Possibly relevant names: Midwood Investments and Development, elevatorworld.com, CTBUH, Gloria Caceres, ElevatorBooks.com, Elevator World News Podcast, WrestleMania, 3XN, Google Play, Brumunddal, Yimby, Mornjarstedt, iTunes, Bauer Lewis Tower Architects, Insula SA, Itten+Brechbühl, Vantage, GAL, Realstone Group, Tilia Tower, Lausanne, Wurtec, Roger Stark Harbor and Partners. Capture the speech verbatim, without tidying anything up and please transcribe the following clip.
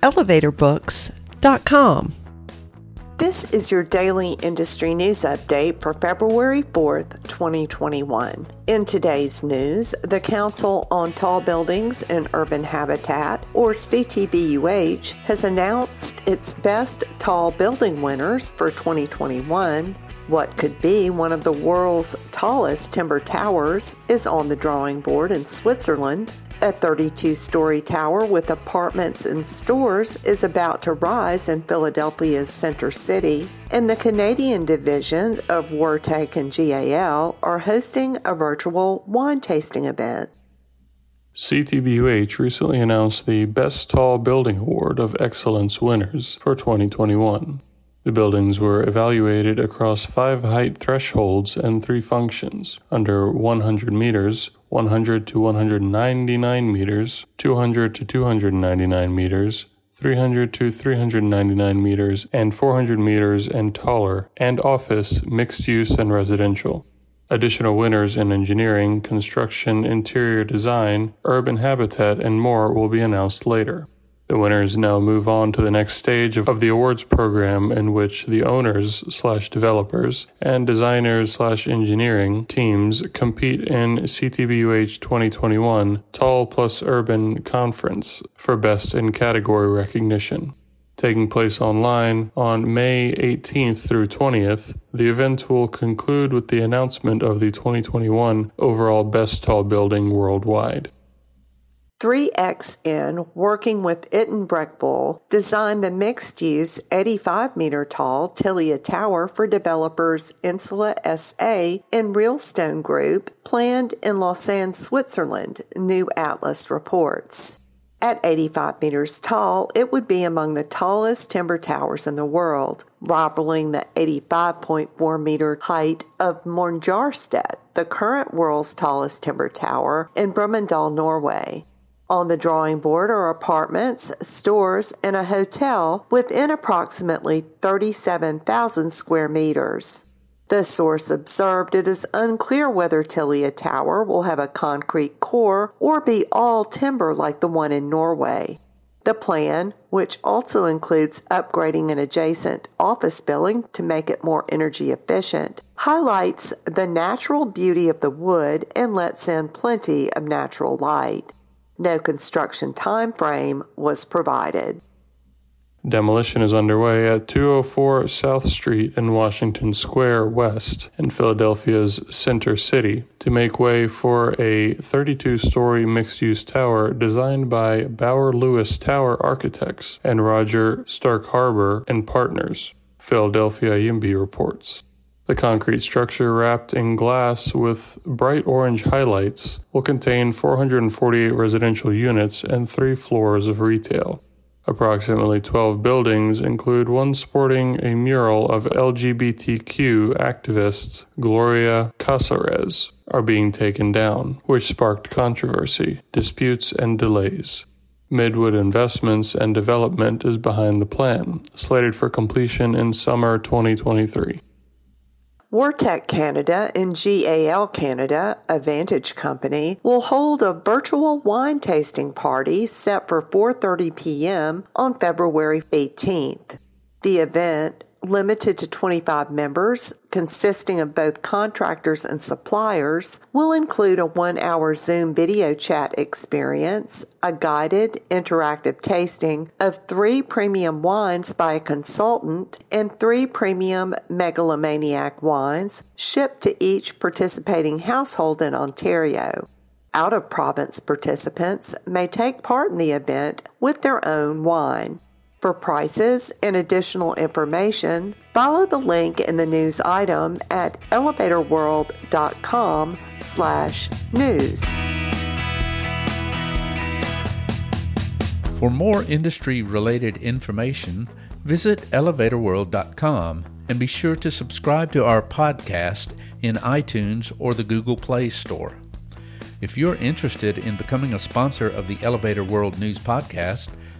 elevator books dot com. This is your daily industry news update for February fourth, twenty twenty-one. In today's news, the Council on Tall Buildings and Urban Habitat, or C T B U H, has announced its best tall building winners for twenty twenty-one. What could be one of the world's tallest timber towers is on the drawing board in Switzerland. A thirty-two-story tower with apartments and stores is about to rise in Philadelphia's Center City, and the Canadian division of Wurtec and G A L are hosting a virtual wine tasting event. C T B U H recently announced the Best Tall Building Award of Excellence winners for twenty twenty-one. The buildings were evaluated across five height thresholds and three functions, under one hundred meters, one hundred to one hundred ninety-nine meters, two hundred to two hundred ninety-nine meters, three hundred to three hundred ninety-nine meters, and four hundred meters and taller, and office, mixed-use, and residential. Additional winners in engineering, construction, interior design, urban habitat, and more will be announced later. The winners now move on to the next stage of the awards program, in which the owners slash developers and designers slash engineering teams compete in C T B U H twenty twenty-one Tall Plus Urban Conference for best in category recognition. Taking place online on May eighteenth through twentieth, the event will conclude with the announcement of the twenty twenty-one overall best tall building worldwide. three X N, working with Itten+Brechbühl, designed the mixed-use eighty-five-meter-tall Tilia Tower for developers Insula S A and Realstone Group, planned in Lausanne, Switzerland, New Atlas reports. At eighty-five meters tall, it would be among the tallest timber towers in the world, rivaling the eighty-five point four meter height of Mornjarstedt, the current world's tallest timber tower, in Brumunddal, Norway. On the drawing board are apartments, stores, and a hotel within approximately thirty-seven thousand square meters. The source observed it is unclear whether Tilia Tower will have a concrete core or be all timber like the one in Norway. The plan, which also includes upgrading an adjacent office building to make it more energy efficient, highlights the natural beauty of the wood and lets in plenty of natural light. No construction time frame was provided. Demolition is underway at two oh four South Street in Washington Square West in Philadelphia's Center City to make way for a thirty-two-story mixed-use tower designed by Bauer Lewis Tower Architects and Roger Stark Harbor and Partners, Philadelphia Yimby reports. The concrete structure, wrapped in glass with bright orange highlights, will contain four hundred forty-eight residential units and three floors of retail. Approximately twelve buildings include one sporting a mural of L G B T Q activist Gloria Caceres, are being taken down, which sparked controversy, disputes, and delays. Midwood Investments and Development is behind the plan, slated for completion in summer twenty twenty-three. Wurtec Canada and G A L Canada, a Vantage company, will hold a virtual wine tasting party set for four thirty p.m. on February eighteenth. The event, limited to twenty-five members, consisting of both contractors and suppliers, will include a one-hour Zoom video chat experience, a guided, interactive tasting of three premium wines by a consultant, and three premium megalomaniac wines shipped to each participating household in Ontario. Out-of-province participants may take part in the event with their own wine. For prices and additional information, follow the link in the news item at elevator world dot com slash news. For more industry-related information, visit elevator world dot com and be sure to subscribe to our podcast in iTunes or the Google Play Store. If you're interested in becoming a sponsor of the Elevator World News Podcast,